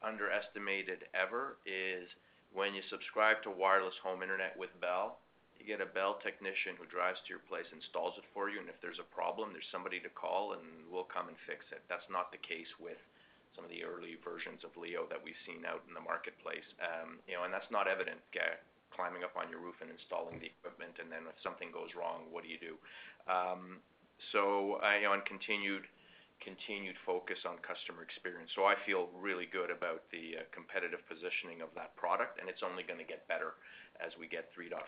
underestimated ever is when you subscribe to wireless home internet with Bell, you get a Bell technician who drives to your place, installs it for you, and if there's a problem, there's somebody to call and we'll come and fix it. That's not the case with some of the early versions of Leo that we've seen out in the marketplace. You know, and that's not evident. Climbing up on your roof and installing the equipment, and then if something goes wrong, what do you do? And continued focus on customer experience. So I feel really good about the competitive positioning of that product, and it's only going to get better as we get 3.5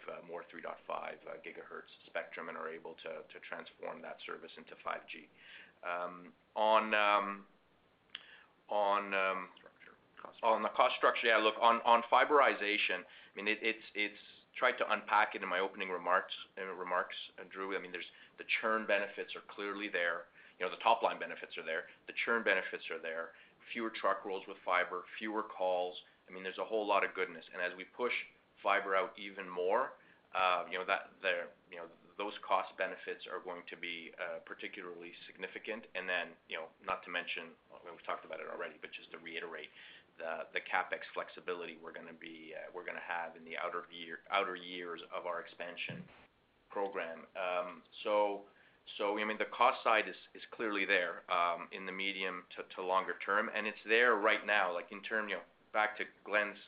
gigahertz spectrum and are able to transform that service into 5G. On the cost structure, yeah. Look, on fiberization, I mean, it's tried to unpack it in my opening remarks, Drew. I mean, there's the churn benefits are clearly there. You know, the top line benefits are there. The churn benefits are there. Fewer truck rolls with fiber, fewer calls. I mean, there's a whole lot of goodness. And as we push fiber out even more, those cost benefits are going to be particularly significant. And then, you know, not to mention, we've talked about it already, but just to reiterate, the CapEx flexibility we're going to have in the outer years of our expansion program. So, I mean, the cost side is clearly there in the medium to longer term, and it's there right now. Like in terms, you know, back to Glenn's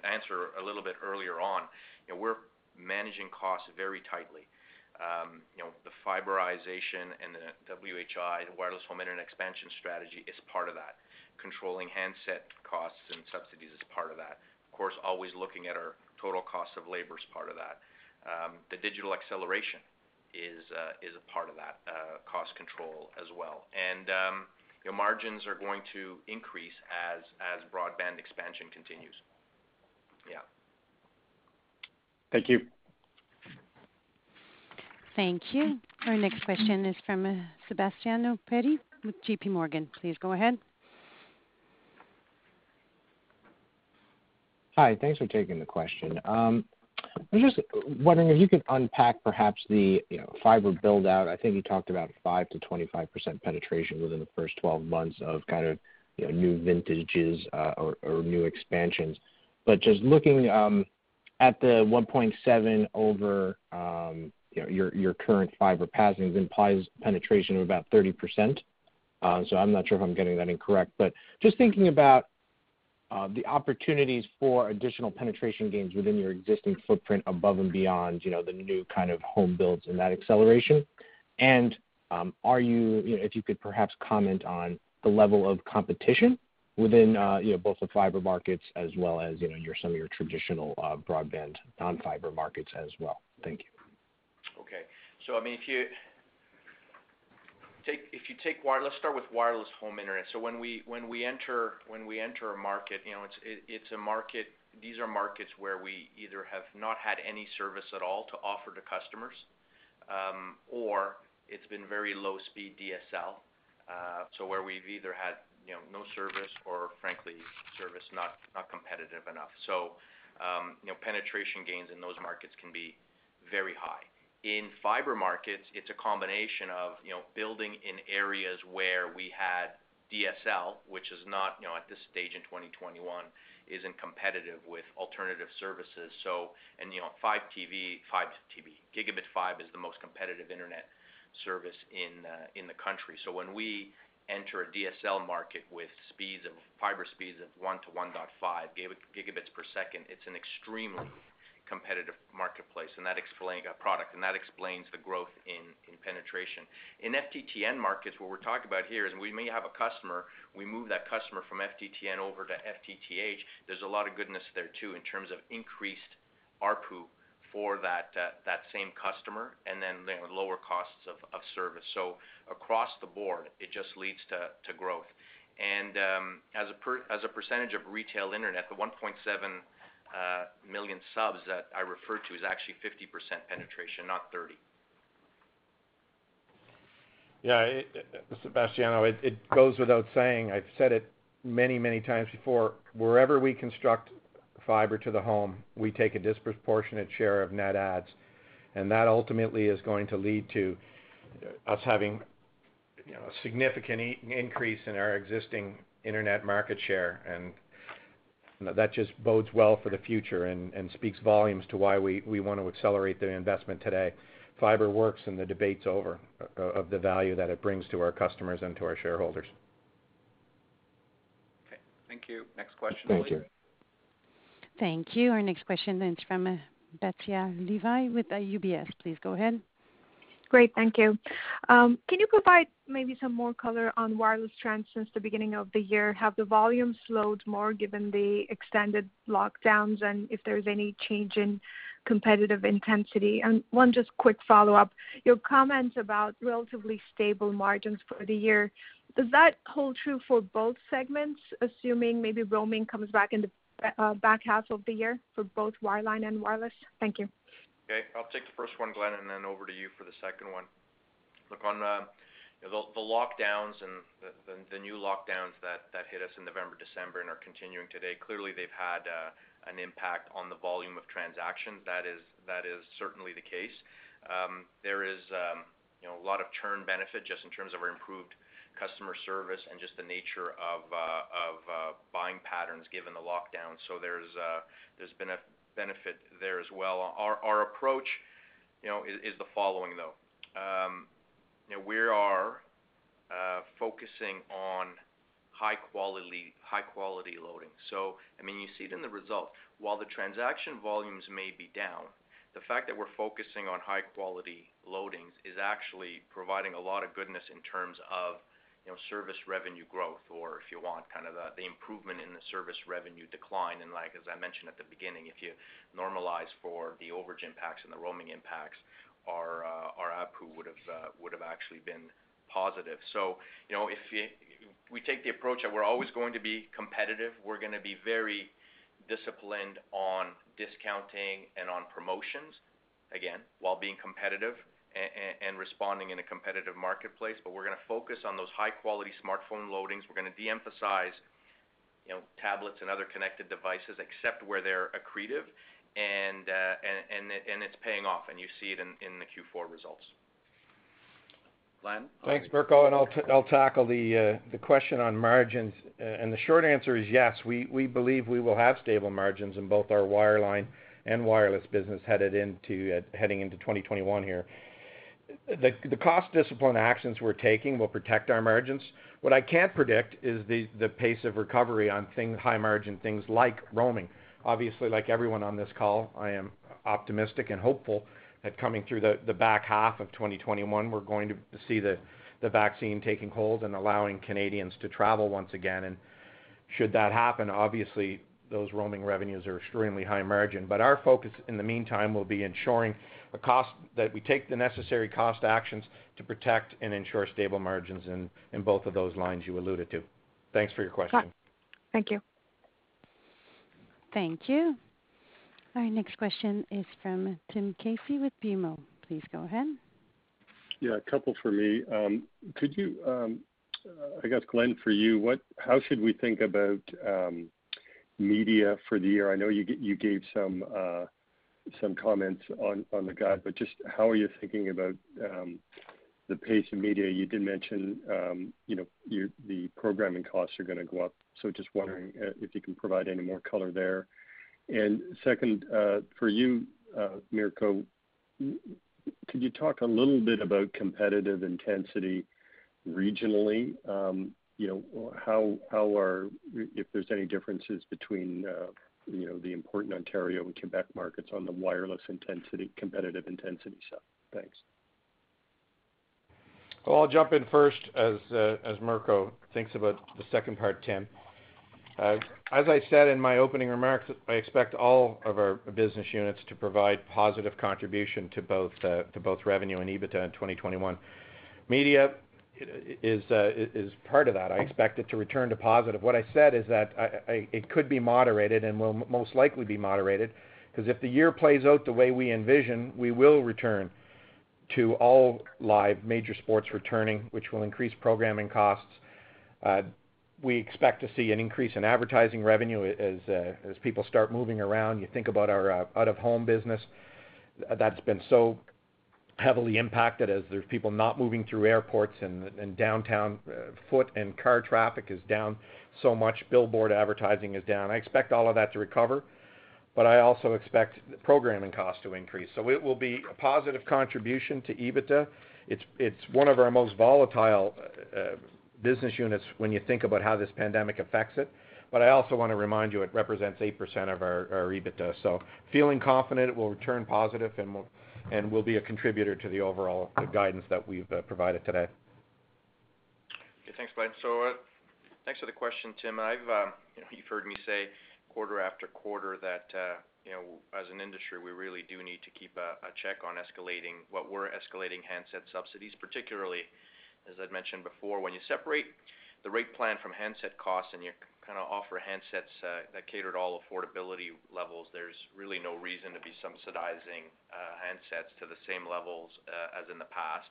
answer a little bit earlier on, you know, we're managing costs very tightly. You know, the fiberization and the WHI, the wireless home internet expansion strategy, is part of that. Controlling handset costs and subsidies is part of that. Of course, always looking at our total cost of labor is part of that. The digital acceleration is a part of that cost control as well, and your margins are going to increase as broadband expansion continues. Yeah. Thank you. Thank you. Our next question is from Sebastiano Petti with J.P. Morgan. Please go ahead. Hi. Thanks for taking the question. I'm just wondering if you could unpack perhaps the fiber build-out. I think you talked about 5 to 25% penetration within the first 12 months of kind of new vintages or new expansions. But just looking at the 1.7 over your current fiber passings implies penetration of about 30%. So I'm not sure if I'm getting that incorrect, but just thinking about the opportunities for additional penetration gains within your existing footprint above and beyond, the new kind of home builds and that acceleration. And are you, if you could perhaps comment on the level of competition within, both the fiber markets as well as, some of your traditional broadband non-fiber markets as well. Thank you. Okay. So, if you take wireless, let's start with wireless home internet. So when we enter a market, it's a market. These are markets where we either have not had any service at all to offer to customers, or it's been very low speed DSL. So where we've either had no service or frankly service not competitive enough. So penetration gains in those markets can be very high. In fiber markets, it's a combination of building in areas where we had DSL, which is not at this stage in 2021 isn't competitive with alternative services. So and 5 TV gigabit fiber is the most competitive internet service in the country. So when we enter a DSL market with speeds of fiber speeds of 1 to 1.5 gigabits per second, it's an extremely competitive marketplace, and that explains the growth in penetration. In FTTN markets, what we're talking about here is we may have a customer, we move that customer from FTTN over to FTTH. There's a lot of goodness there too in terms of increased ARPU for that same customer, and then lower costs of service. So across the board, it just leads to growth. And as a percentage of retail internet, the 1.7 million subs that I referred to is actually 50% penetration, not 30. Yeah, Sebastiano, it goes without saying. I've said it many, many times before. Wherever we construct fiber to the home, we take a disproportionate share of net adds, and that ultimately is going to lead to us having a significant increase in our existing internet market share, and that just bodes well for the future and speaks volumes to why we want to accelerate the investment today. Fiber works, and the debate's over of the value that it brings to our customers and to our shareholders. Okay, thank you. Next question, please. Thank you. Thank you. Our next question is from Batya Levi with UBS. Please go ahead. Great, thank you. Can you provide maybe some more color on wireless trends since the beginning of the year? Have the volumes slowed more given the extended lockdowns, and if there's any change in competitive intensity? And one just quick follow-up, your comments about relatively stable margins for the year, does that hold true for both segments, assuming maybe roaming comes back in the back half of the year for both wireline and wireless? Thank you. Okay, I'll take the first one, Glenn, and then over to you for the second one. Look, on the lockdowns and the new lockdowns that hit us in November, December, and are continuing today, clearly they've had an impact on the volume of transactions. That is certainly the case. There is a lot of churn benefit just in terms of our improved customer service and just the nature of buying patterns given the lockdown. So there's been a benefit there as well. Our approach, is the following though. We are focusing on high quality loading. So you see it in the results. While the transaction volumes may be down, the fact that we're focusing on high quality loadings is actually providing a lot of goodness in terms of service revenue growth, or if you want, kind of the improvement in the service revenue decline. And like as I mentioned at the beginning, if you normalize for the overage impacts and the roaming impacts, our ABPU would have actually been positive. So if we take the approach that we're always going to be competitive, we're going to be very disciplined on discounting and on promotions, again while being competitive and responding in a competitive marketplace. But we're going to focus on those high-quality smartphone loadings. We're going to de-emphasize, tablets and other connected devices, except where they're accretive, and it's paying off, and you see it in the Q4 results. Glenn? Thanks, Mirko, and I'll tackle the question on margins. And the short answer is yes. We believe we will have stable margins in both our wireline and wireless business heading into 2021 here. The cost discipline actions we're taking will protect our margins. What I can't predict is the pace of recovery on high margin things like roaming. Obviously, like everyone on this call, I am optimistic and hopeful that coming through the back half of 2021, we're going to see the vaccine taking hold and allowing Canadians to travel once again. And should that happen, obviously, those roaming revenues are extremely high margin. But our focus in the meantime will be ensuring that we take the necessary cost actions to protect and ensure stable margins in both of those lines you alluded to. Thanks for your question. Thank you. Thank you. Our next question is from Tim Casey with BMO. Please go ahead. Yeah, a couple for me. Could you, I guess, Glenn, for you, how should we think about media for the year? I know you gave some comments on the guide, but just how are you thinking about the pace of media? You did mention, the programming costs are going to go up. So just wondering if you can provide any more color there. And second, for you, Mirko, could you talk a little bit about competitive intensity regionally? If there's any differences between, the important Ontario and Quebec markets on the wireless intensity, competitive intensity side. Thanks. Well, I'll jump in first as Mirko thinks about the second part, Tim. As I said in my opening remarks, I expect all of our business units to provide positive contribution to both revenue and EBITDA in 2021. Media is part of that. I expect it to return to positive. What I said is that it could be moderated and will most likely be moderated, because if the year plays out the way we envision, we will return to all live major sports returning, which will increase programming costs. We expect to see an increase in advertising revenue as people start moving around. You think about our out-of-home business that's been so heavily impacted as there's people not moving through airports and downtown foot and car traffic is down so much. Billboard advertising is down. I expect all of that to recover, but I also expect programming costs to increase. So it will be a positive contribution to EBITDA. It's one of our most volatile business units when you think about how this pandemic affects it. But I also want to remind you it represents 8% of our EBITDA. So feeling confident it will return positive and will be a contributor to the overall guidance that we've provided today. Okay, thanks, Glenn. So thanks for the question, Tim. You've heard me say quarter after quarter that as an industry we really do need to keep a check on escalating handset subsidies, particularly, as I'd mentioned before, when you separate the rate plan from handset costs and you kind of offer handsets that cater to all affordability levels, there's really no reason to be subsidizing handsets to the same levels as in the past.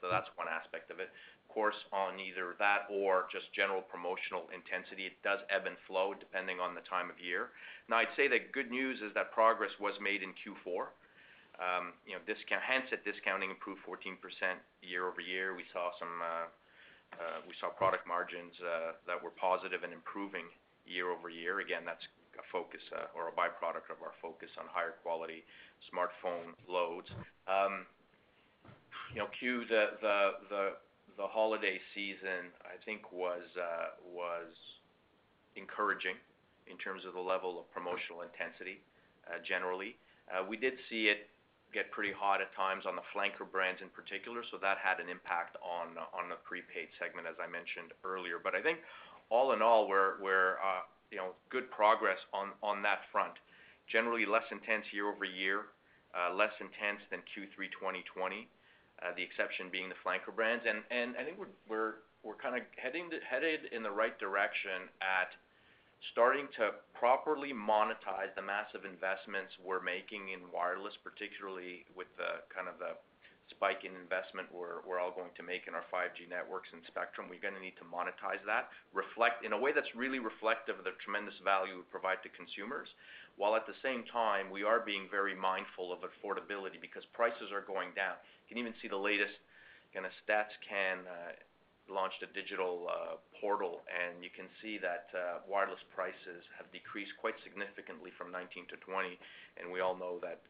So that's one aspect of it. Of course, on either that or just general promotional intensity, it does ebb and flow depending on the time of year. Now, I'd say the good news is that progress was made in Q4. Handset discounting improved 14% year over year. We saw product margins that were positive and improving year over year. Again, that's a focus or a byproduct of our focus on higher quality smartphone loads. Cue the holiday season, I think was encouraging in terms of the level of promotional intensity generally. We did see it get pretty hot at times on the flanker brands in particular, so that had an impact on the prepaid segment, as I mentioned earlier. But I think all in all, we're good progress on that front. Generally less intense year over year, less intense than Q3 2020. The exception being the flanker brands, and I think we're kind of headed in the right direction at starting to properly monetize the massive investments we're making in wireless, particularly with the kind of the spike in investment we're all going to make in our 5G networks and spectrum. We're going to need to monetize that, reflect in a way that's really reflective of the tremendous value we provide to consumers, while at the same time we are being very mindful of affordability because prices are going down. You can even see the latest kind of StatsCan launched a digital portal, and you can see that wireless prices have decreased quite significantly from 19 to 20, and we all know that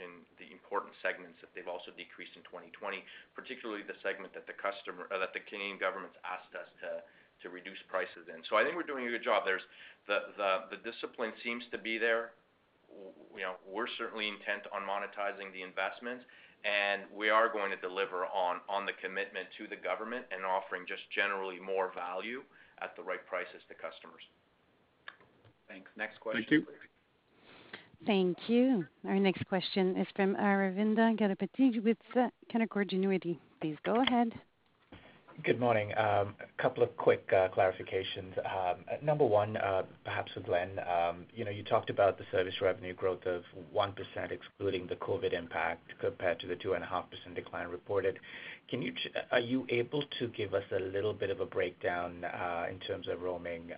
in the important segments that they've also decreased in 2020, particularly the segment that the customer that the Canadian government's asked us to reduce prices in. So I think we're doing a good job. There's the discipline seems to be there. You know, we're certainly intent on monetizing the investments, and we are going to deliver on the commitment to the government and offering just generally more value at the right prices to customers. Thanks. Next question. Thank you. Please. Thank you. Our next question is from Aravinda Galappatthige with Canaccord Genuity. Please go ahead. Good morning. A couple of quick clarifications. Number one, perhaps for Glenn, you talked about the service revenue growth of 1% excluding the COVID impact compared to the 2.5% decline reported. Can you are you able to give us a little bit of a breakdown in terms of roaming,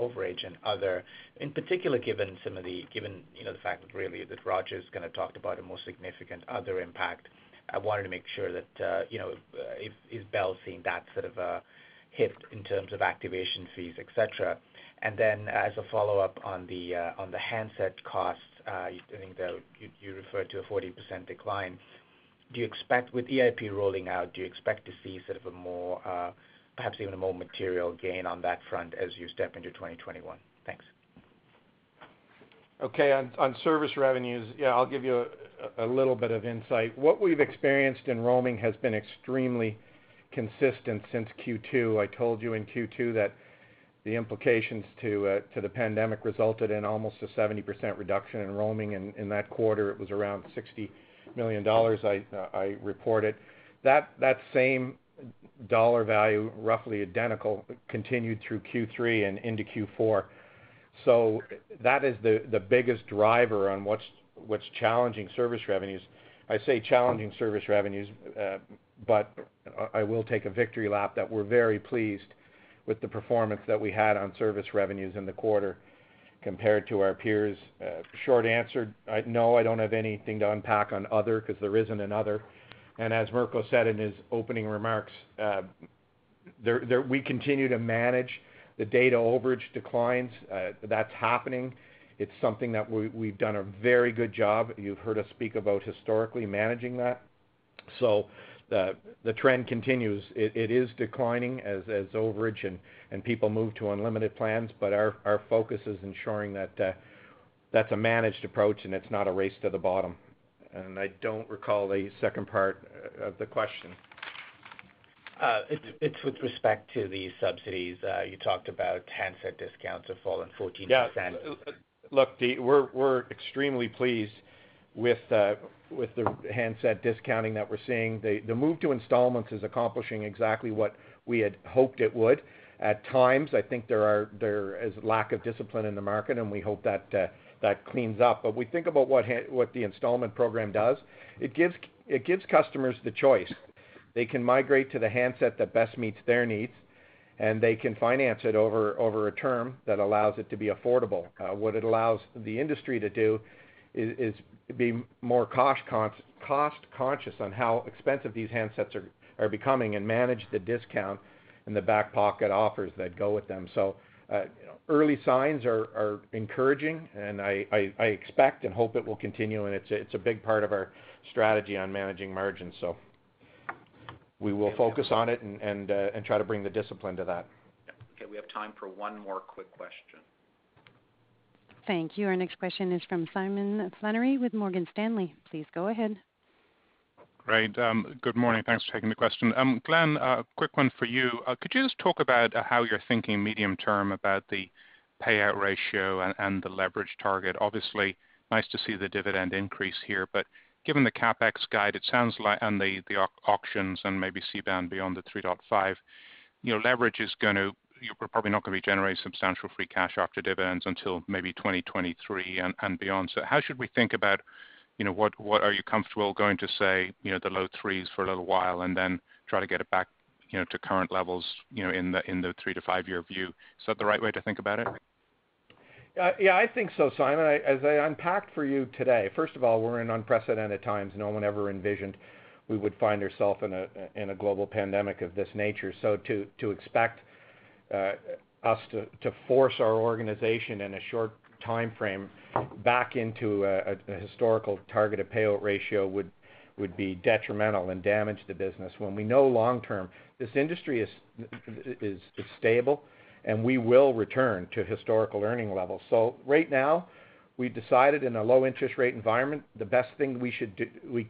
overage, and other? In particular, given some of the the fact that really that Roger's kind of talked about a more significant other impact. I wanted to make sure that, is Bell seeing that sort of a hit in terms of activation fees, et cetera? And then as a follow-up on the handset costs, I think that you referred to a 40% decline. Do you expect, with EIP rolling out, do you expect to see sort of a more, perhaps even a more material gain on that front as you step into 2021? Thanks. Okay, on service revenues, yeah, I'll give you a little bit of insight. What we've experienced in roaming has been extremely consistent since Q2. I told you in Q2 that the implications to the pandemic resulted in almost a 70% reduction in roaming, and in that quarter it was around $60 million I reported. That same dollar value, roughly identical, continued through Q3 and into Q4. So that is the biggest driver on what's challenging service revenues. I say challenging service revenues, but I will take a victory lap that we're very pleased with the performance that we had on service revenues in the quarter compared to our peers. Short answer, no, I don't have anything to unpack on other because there isn't another. And as Mirko said in his opening remarks, we continue to manage the data overage declines. That's happening. It's something that we've done a very good job. You've heard us speak about historically managing that. So the trend continues. It is declining as overage and people move to unlimited plans, but our focus is ensuring that that's a managed approach and it's not a race to the bottom. And I don't recall the second part of the question. It's with respect to the subsidies. You talked about handset discounts have fallen 14%. Yeah, look, we're extremely pleased with the handset discounting that we're seeing. The move to installments is accomplishing exactly what we had hoped it would. At times, I think there is lack of discipline in the market, and we hope that that cleans up. But we think about what the installment program does. It gives customers the choice. They can migrate to the handset that best meets their needs, and they can finance it over a term that allows it to be affordable. What it allows the industry to do is be more cost conscious on how expensive these handsets are becoming and manage the discount and the back pocket offers that go with them. So early signs are encouraging, and I expect and hope it will continue, and it's a big part of our strategy on managing margins. So we will focus on it and try to bring the discipline to that. Okay, we have time for one more quick question. Thank you. Our next question is from Simon Flannery with Morgan Stanley. Please go ahead. Great. Good morning. Thanks for taking the question. Glenn, a quick one for you. Could you just talk about how you're thinking medium term about the payout ratio and the leverage target? Obviously, nice to see the dividend increase here, but given the CapEx guide, it sounds like, and the auctions and maybe C-band beyond the 3.5, leverage is going to, you're probably not going to be generating substantial free cash after dividends until maybe 2023 and beyond. So how should we think about, what are you comfortable going to say, the low threes for a little while and then try to get it back, to current levels, in the 3 to 5 year view? Is that the right way to think about it? Yeah, I think so, Simon. As I unpacked for you today, first of all, we're in unprecedented times. No one ever envisioned we would find ourselves in a global pandemic of this nature. So to expect us to force our organization in a short time frame back into a historical targeted payout ratio would be detrimental and damage the business. When we know long term, this industry is stable, and we will return to historical earning levels. So right now, we've decided in a low interest rate environment, the best thing we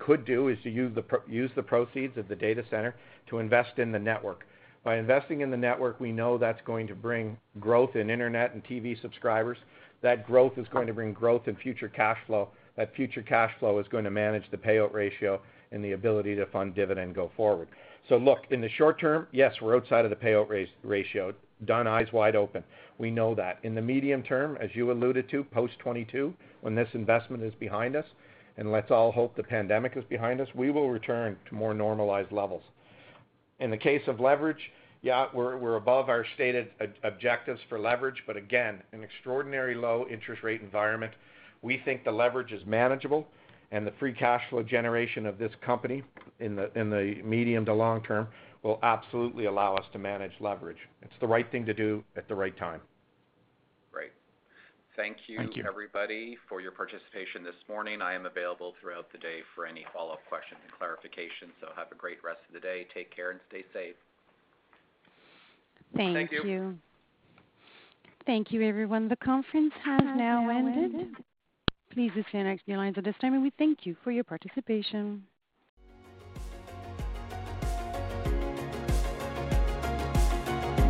could do is to use the proceeds of the data center to invest in the network. By investing in the network, we know that's going to bring growth in internet and TV subscribers. That growth is going to bring growth in future cash flow. That future cash flow is going to manage the payout ratio and the ability to fund dividend go forward. So look, in the short term, yes, we're outside of the payout ratio, done eyes wide open. We know that. In the medium term, as you alluded to, post-22, when this investment is behind us, and let's all hope the pandemic is behind us, we will return to more normalized levels. In the case of leverage, yeah, we're above our stated objectives for leverage, but again, an extraordinary low interest rate environment. We think the leverage is manageable, and the free cash flow generation of this company in the medium to long term will absolutely allow us to manage leverage. It's the right thing to do at the right time. Great. Thank you, everybody, for your participation this morning. I am available throughout the day for any follow-up questions and clarifications, so have a great rest of the day. Take care and stay safe. Thank you. Thank you, everyone. The conference has now ended. Please disconnect your lines at this time, and we thank you for your participation.